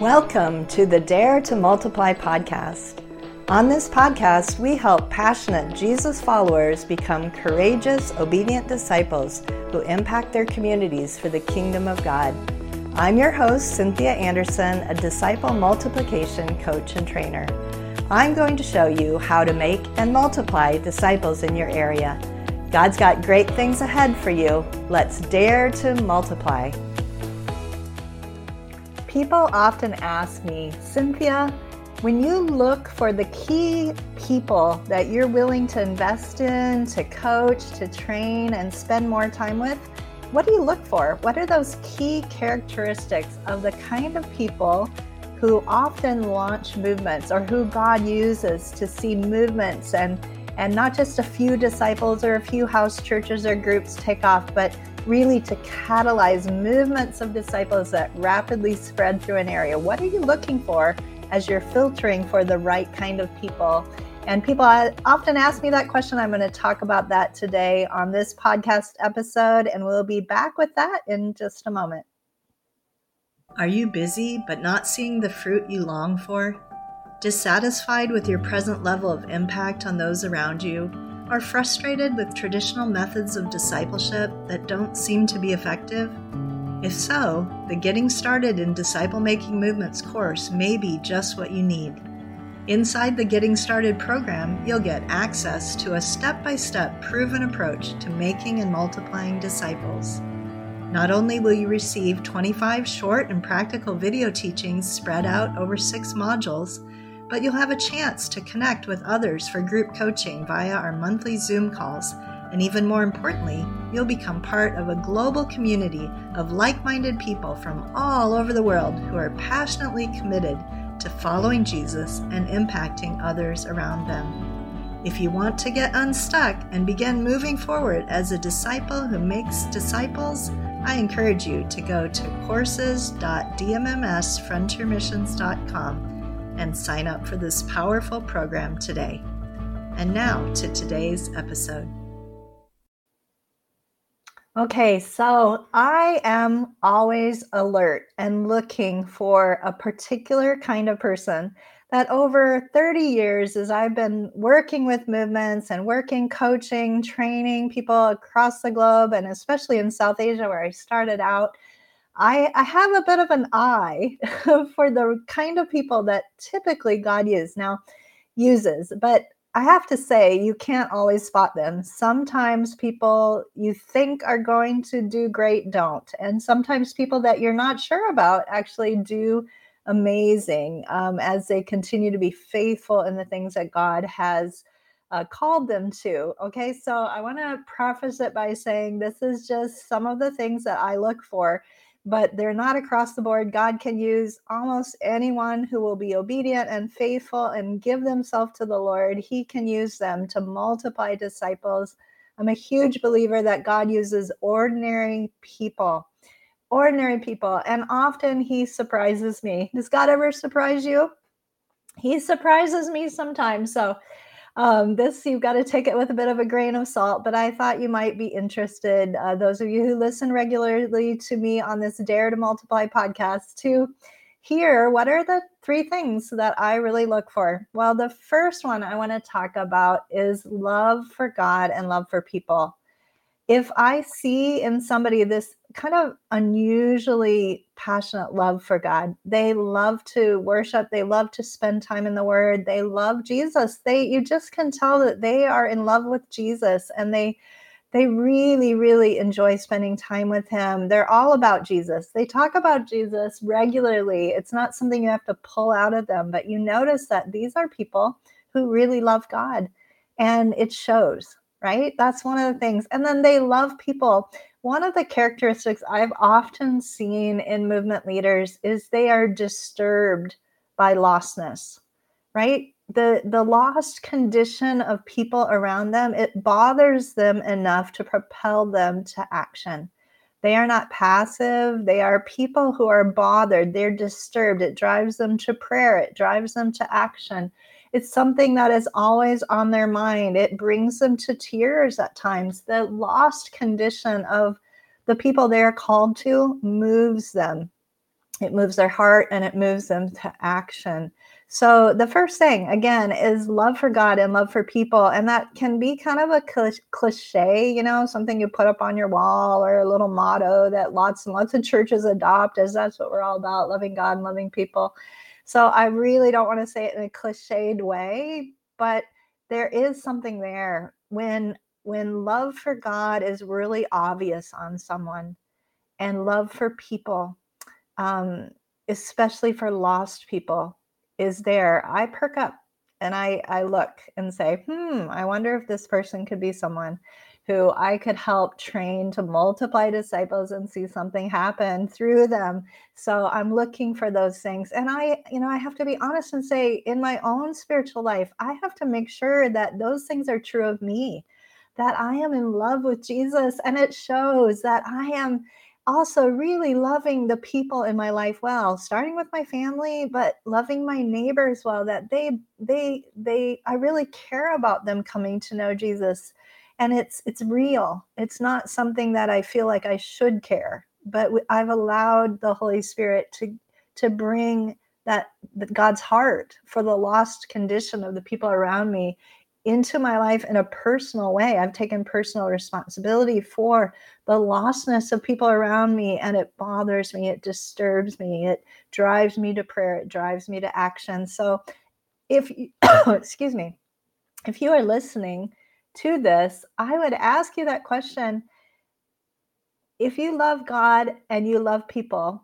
Welcome to the Dare to Multiply podcast. On this podcast, we help passionate Jesus followers become courageous, obedient disciples who impact their communities for the kingdom of God. I'm your host, Cynthia Anderson, a disciple multiplication coach and trainer. I'm going to show you how to make and multiply disciples in your area. God's got great things ahead for you. Let's dare to multiply. People often ask me, Cynthia, when you look for the key people that you're willing to invest in, to coach, to train, and spend more time with, what do you look for? What are those key characteristics of the kind of people who often launch movements or who God uses to see movements and not just a few disciples or a few house churches or groups take off, but really to catalyze movements of disciples that rapidly spread through an area? What are you looking for as you're filtering for the right kind of people? And people often ask me that question. I'm going to talk about that today on this podcast episode, and we'll be back with that in just a moment. Are you busy but not seeing the fruit you long for? Dissatisfied with your present level of impact on those around you? Or frustrated with traditional methods of discipleship that don't seem to be effective? If so, the Getting Started in Disciple Making Movements course may be just what you need. Inside the Getting Started program, you'll get access to a step-by-step proven approach to making and multiplying disciples. Not only will you receive 25 short and practical video teachings spread out over 6 modules, but you'll have a chance to connect with others for group coaching via our monthly Zoom calls, and even more importantly, you'll become part of a global community of like-minded people from all over the world who are passionately committed to following Jesus and impacting others around them. If you want to get unstuck and begin moving forward as a disciple who makes disciples, I encourage you to go to courses.dmmsfrontiermissions.com and sign up for this powerful program today. And now to today's episode. Okay, so I am always alert and looking for a particular kind of person that over 30 years, as I've been working with movements and working, coaching, training people across the globe, and especially in South Asia where I started out, I have a bit of an eye for the kind of people that typically God uses. But I have to say, you can't always spot them. Sometimes people you think are going to do great don't. And sometimes people that you're not sure about actually do amazing as they continue to be faithful in the things that God has called them to. Okay, so I want to preface it by saying this is just some of the things that I look for, but they're not across the board. God can use almost anyone who will be obedient and faithful and give themselves to the Lord. He can use them to multiply disciples. I'm a huge believer that God uses ordinary people. And often he surprises me. Does God ever surprise you? He surprises me sometimes. So this, you've got to take it with a bit of a grain of salt, but I thought you might be interested, those of you who listen regularly to me on this Dare to Multiply podcast, to hear what are the 3 things that I really look for. Well, the first one I want to talk about is love for God and love for people. If I see in somebody this kind of unusually passionate love for God, they love to worship, they love to spend time in the Word, they love Jesus. You just can tell that they are in love with Jesus, and they really, really enjoy spending time with him. They're all about Jesus. They talk about Jesus regularly. It's not something you have to pull out of them, but you notice that these are people who really love God, and it shows. Right? That's one of the things. And then they love people. One of the characteristics I've often seen in movement leaders is they are disturbed by lostness, right? The lost condition of people around them, it bothers them enough to propel them to action. They are not passive. They are people who are bothered. They're disturbed. It drives them to prayer. It drives them to action. It's something that is always on their mind. It brings them to tears at times. The lost condition of the people they are called to moves them. It moves their heart and it moves them to action. So the first thing, again, is love for God and love for people. And that can be kind of a cliche, you know, something you put up on your wall or a little motto that lots and lots of churches adopt, as that's what we're all about, loving God and loving people. So I really don't want to say it in a cliched way, but there is something there when love for God is really obvious on someone, and love for people, especially for lost people, is there. I perk up and I look and say, I wonder if this person could be someone who I could help train to multiply disciples and see something happen through them. So I'm looking for those things. And I have to be honest and say, in my own spiritual life, I have to make sure that those things are true of me, that I am in love with Jesus. And it shows that I am also really loving the people in my life well, starting with my family, but loving my neighbors well, that I really care about them coming to know Jesus. And it's real. It's not something that I feel like I should care, but I've allowed the Holy Spirit to bring that God's heart for the lost condition of the people around me into my life in a personal way. I've taken personal responsibility for the lostness of people around me, and it bothers me, it disturbs me, it drives me to prayer, it drives me to action. So if you are listening to this, I would ask you that question. If you love God and you love people,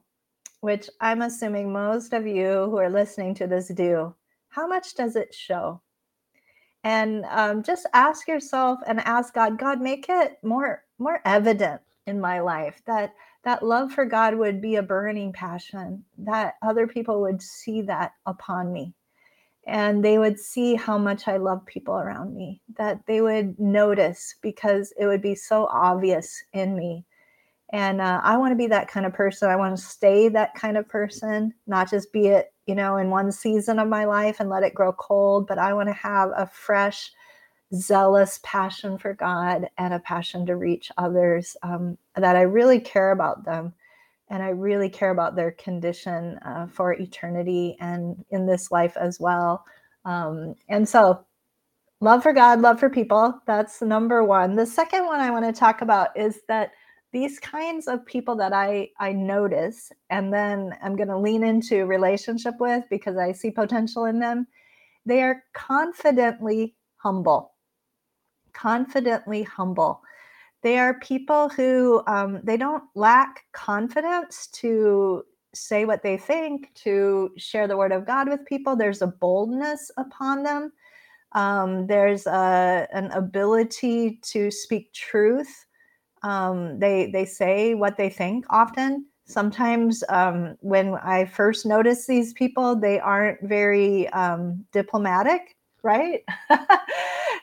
which I'm assuming most of you who are listening to this do, how much does it show? And just ask yourself and ask God, God, make it more evident in my life that love for God would be a burning passion, that other people would see that upon me. And they would see how much I love people around me, that they would notice because it would be so obvious in me. And I want to be that kind of person. I want to stay that kind of person, not just be it, in one season of my life and let it grow cold. But I want to have a fresh, zealous passion for God and a passion to reach others, that I really care about them. And I really care about their condition for eternity and in this life as well. And so love for God, love for people, that's number one. The second one I want to talk about is that these kinds of people that I notice and then I'm going to lean into relationship with because I see potential in them, they are confidently humble. Confidently humble. They are people who they don't lack confidence to say what they think, to share the word of God with people. There's a boldness upon them. There's an ability to speak truth. They say what they think often. Sometimes when I first notice these people, they aren't very diplomatic. Right?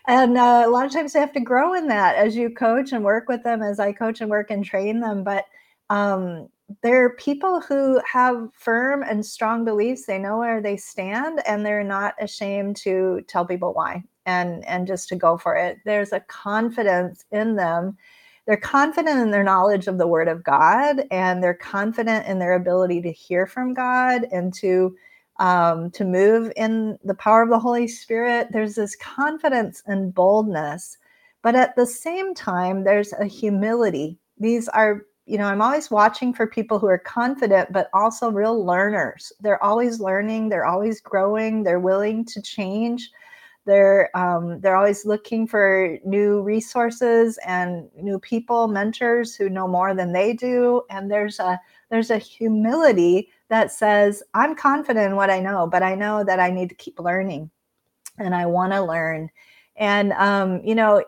And a lot of times they have to grow in that as you coach and work with them, as I coach and work and train them. But they're people who have firm and strong beliefs. They know where they stand and they're not ashamed to tell people why and just to go for it. There's a confidence in them. They're confident in their knowledge of the Word of God, and they're confident in their ability to hear from God and to move in the power of the Holy Spirit. There's this confidence and boldness, but at the same time, there's a humility. These are, I'm always watching for people who are confident, but also real learners. They're always learning. They're always growing. They're willing to change. They're always looking for new resources and new people, mentors who know more than they do. And there's a humility that says, I'm confident in what I know, but I know that I need to keep learning and I want to learn. And,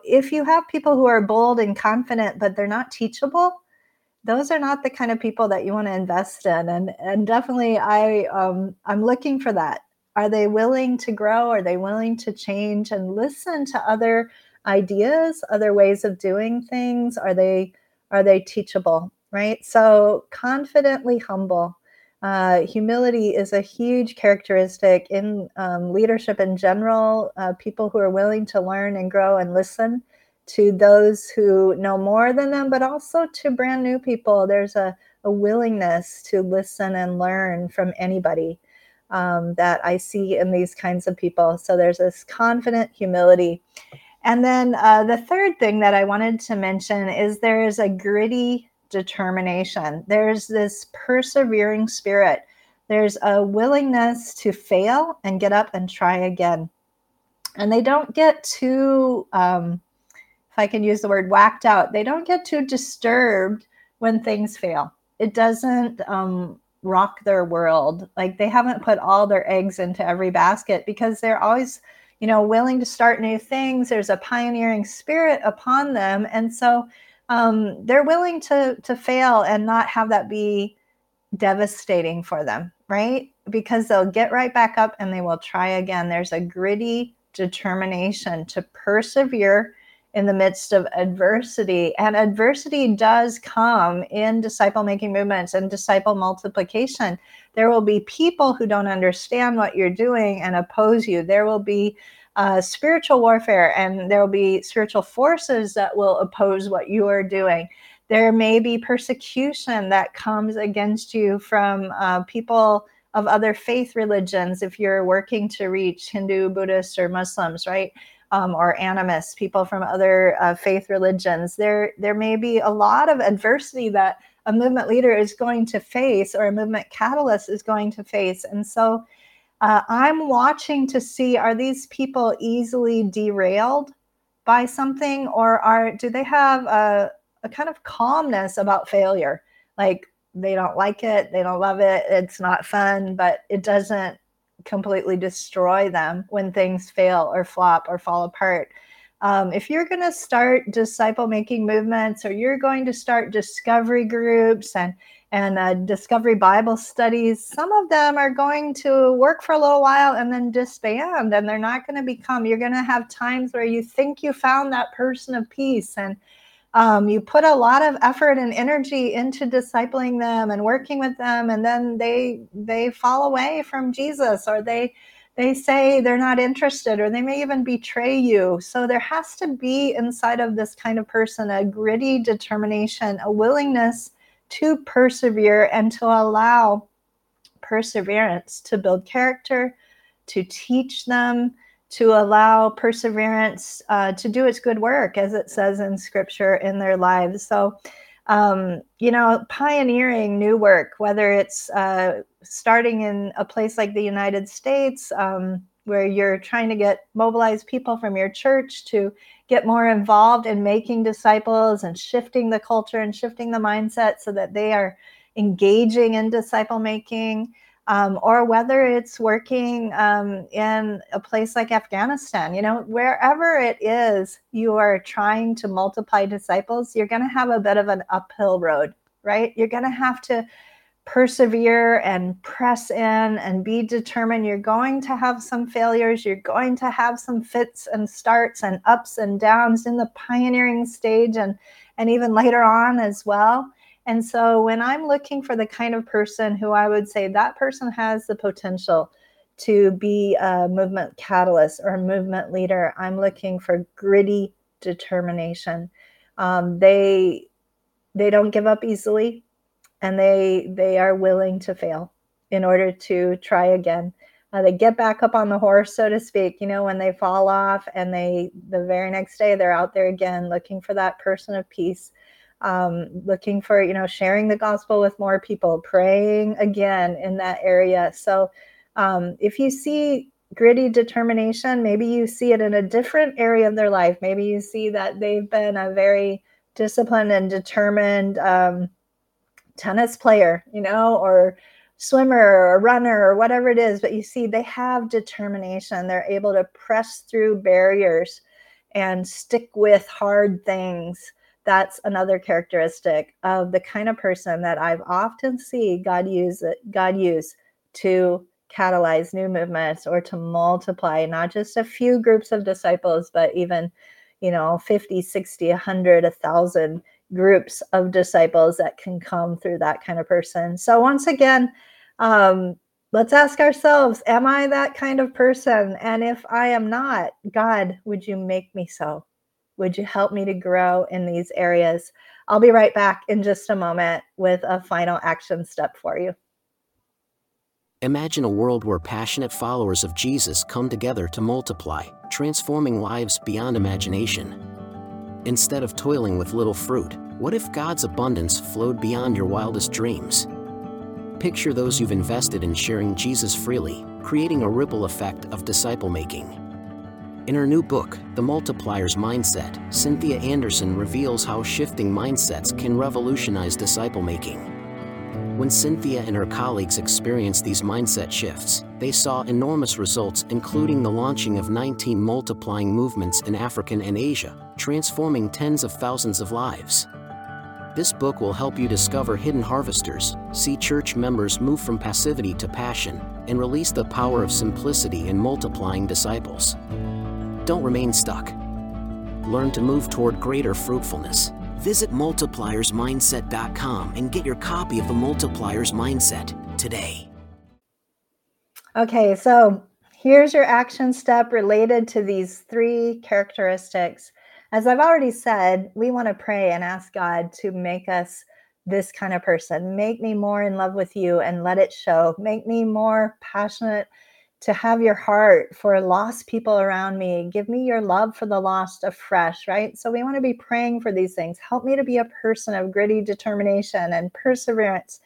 if you have people who are bold and confident, but they're not teachable, those are not the kind of people that you want to invest in. And definitely I'm looking for that. Are they willing to grow? Are they willing to change and listen to other ideas, other ways of doing things? Are they teachable, right? So confidently humble. Humility is a huge characteristic in leadership in general, people who are willing to learn and grow and listen to those who know more than them, but also to brand new people. There's a a willingness to listen and learn from anybody that I see in these kinds of people. So there's this confident humility. And then the third thing that I wanted to mention is there's a gritty determination. There's this persevering spirit. There's a willingness to fail and get up and try again. And they don't get too, if I can use the word whacked out, they don't get too disturbed when things fail. It doesn't rock their world. Like they haven't put all their eggs into every basket because they're always, you know, willing to start new things. There's a pioneering spirit upon them. And so they're willing to fail and not have that be devastating for them, right? Because they'll get right back up and they will try again. There's a gritty determination to persevere in the midst of adversity. And adversity does come in disciple-making movements and disciple multiplication. There will be people who don't understand what you're doing and oppose you. There will be spiritual warfare, and there will be spiritual forces that will oppose what you are doing. There may be persecution that comes against you from people of other faith religions if you're working to reach Hindu, Buddhist, or Muslims, right? Or animists, people from other faith religions. There may be a lot of adversity that a movement leader is going to face, or a movement catalyst is going to face. And so I'm watching to see, are these people easily derailed by something, or do they have a kind of calmness about failure? Like they don't like it, they don't love it, it's not fun, but it doesn't completely destroy them when things fail or flop or fall apart. If you're going to start disciple making movements, or you're going to start discovery groups and discovery Bible studies, some of them are going to work for a little while and then disband, and they're not going to become, you're going to have times where you think you found that person of peace, and you put a lot of effort and energy into discipling them and working with them, and then they fall away from Jesus, or they say they're not interested, or they may even betray you. So there has to be inside of this kind of person a gritty determination, a willingness to persevere, and to allow perseverance to build character, to teach them, to allow perseverance to do its good work, as it says in scripture, in their lives. So, pioneering new work, whether it's starting in a place like the United States, where you're trying to get mobilized people from your church to get more involved in making disciples and shifting the culture and shifting the mindset so that they are engaging in disciple making. Or whether it's working in a place like Afghanistan, wherever it is you are trying to multiply disciples, you're going to have a bit of an uphill road, right? You're going to have to persevere and press in and be determined. You're going to have some failures. You're going to have some fits and starts and ups and downs in the pioneering stage and even later on as well. And so when I'm looking for the kind of person who I would say that person has the potential to be a movement catalyst or a movement leader, I'm looking for gritty determination. They don't give up easily, and they are willing to fail in order to try again. They get back up on the horse, so to speak, when they fall off, and the very next day they're out there again, looking for that person of peace. Looking for, sharing the gospel with more people, praying again in that area. So if you see gritty determination, maybe you see it in a different area of their life. Maybe you see that they've been a very disciplined and determined tennis player, or swimmer or runner or whatever it is. But you see they have determination. They're able to press through barriers and stick with hard things. That's another characteristic of the kind of person that I've often seen God use to catalyze new movements or to multiply not just a few groups of disciples, but even, 50, 60, 100, 1,000 groups of disciples that can come through that kind of person. So once again, let's ask ourselves, am I that kind of person? And if I am not, God, would you make me so? Would you help me to grow in these areas? I'll be right back in just a moment with a final action step for you. Imagine a world where passionate followers of Jesus come together to multiply, transforming lives beyond imagination. Instead of toiling with little fruit, what if God's abundance flowed beyond your wildest dreams? Picture those you've invested in sharing Jesus freely, creating a ripple effect of disciple-making. In her new book, The Multiplier's Mindset, Cynthia Anderson reveals how shifting mindsets can revolutionize disciple-making. When Cynthia and her colleagues experienced these mindset shifts, they saw enormous results, including the launching of 19 multiplying movements in Africa and Asia, transforming tens of thousands of lives. This book will help you discover hidden harvesters, see church members move from passivity to passion, and release the power of simplicity in multiplying disciples. Don't remain stuck. Learn to move toward greater fruitfulness. Visit multipliersmindset.com and get your copy of The Multiplier's Mindset today. Okay, so here's your action step related to these three characteristics. As I've already said, we want to pray and ask God to make us this kind of person. Make me more in love with you and let it show. Make me more passionate to have your heart for lost people around me. Give me your love for the lost afresh, right? So we want to be praying for these things. Help me to be a person of gritty determination and perseverance.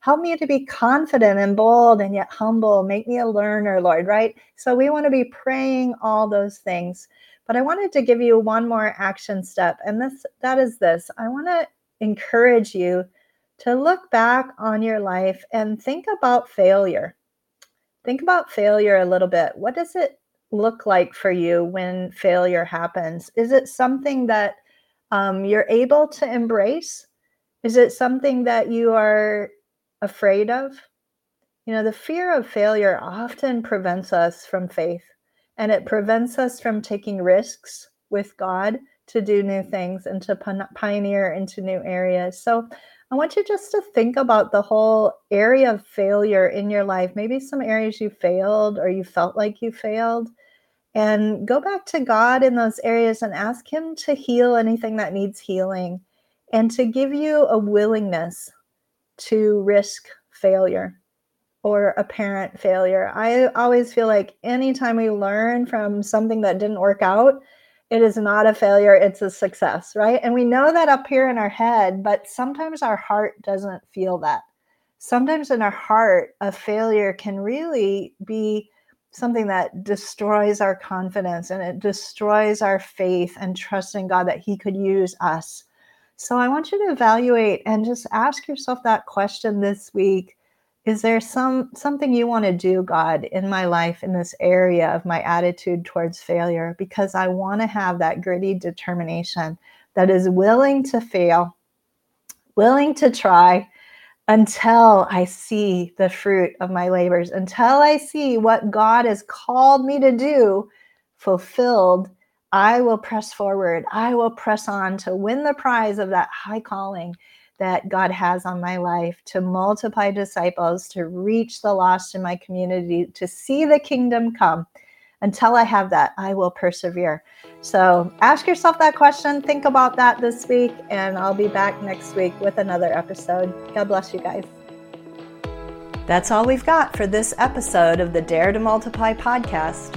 Help me to be confident and bold and yet humble. Make me a learner, Lord, right? So we want to be praying all those things. But I wanted to give you one more action step, and that is this. I want to encourage you to look back on your life and think about failure. Think about failure a little bit. What does it look like for you when failure happens? Is it something that you're able to embrace? Is it something that you are afraid of? You know, the fear of failure often prevents us from faith. And it prevents us from taking risks with God to do new things and to pioneer into new areas. So I want you just to think about the whole area of failure in your life, maybe some areas you failed or you felt like you failed, and go back to God in those areas and ask him to heal anything that needs healing and to give you a willingness to risk failure. Or apparent failure. I always feel like anytime we learn from something that didn't work out, it is not a failure, it's a success, right? And we know that up here in our head, but sometimes our heart doesn't feel that. Sometimes in our heart, a failure can really be something that destroys our confidence and it destroys our faith and trust in God that he could use us. So I want you to evaluate and just ask yourself that question this week. Is there something you want to do, God, in my life, in this area of my attitude towards failure? Because I want to have that gritty determination that is willing to fail, willing to try until I see the fruit of my labors, until I see what God has called me to do fulfilled. I will press forward. I will press on to win the prize of that high calling that God has on my life, to multiply disciples, to reach the lost in my community, to see the kingdom come. Until I have that, I will persevere. So ask yourself that question, think about that this week, and I'll be back next week with another episode. God bless you guys. That's all we've got for this episode of the Dare to Multiply podcast.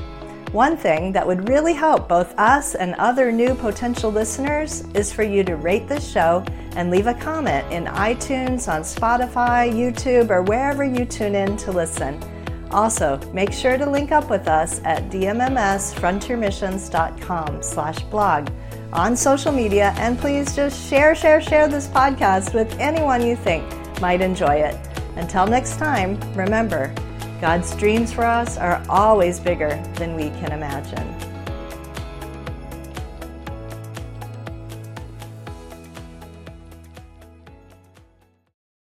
One thing that would really help both us and other new potential listeners is for you to rate this show and leave a comment in iTunes, on Spotify, YouTube, or wherever you tune in to listen. Also, make sure to link up with us at dmmsfrontiermissions.com/blog on social media, and please just share this podcast with anyone you think might enjoy it. Until next time, remember, God's dreams for us are always bigger than we can imagine.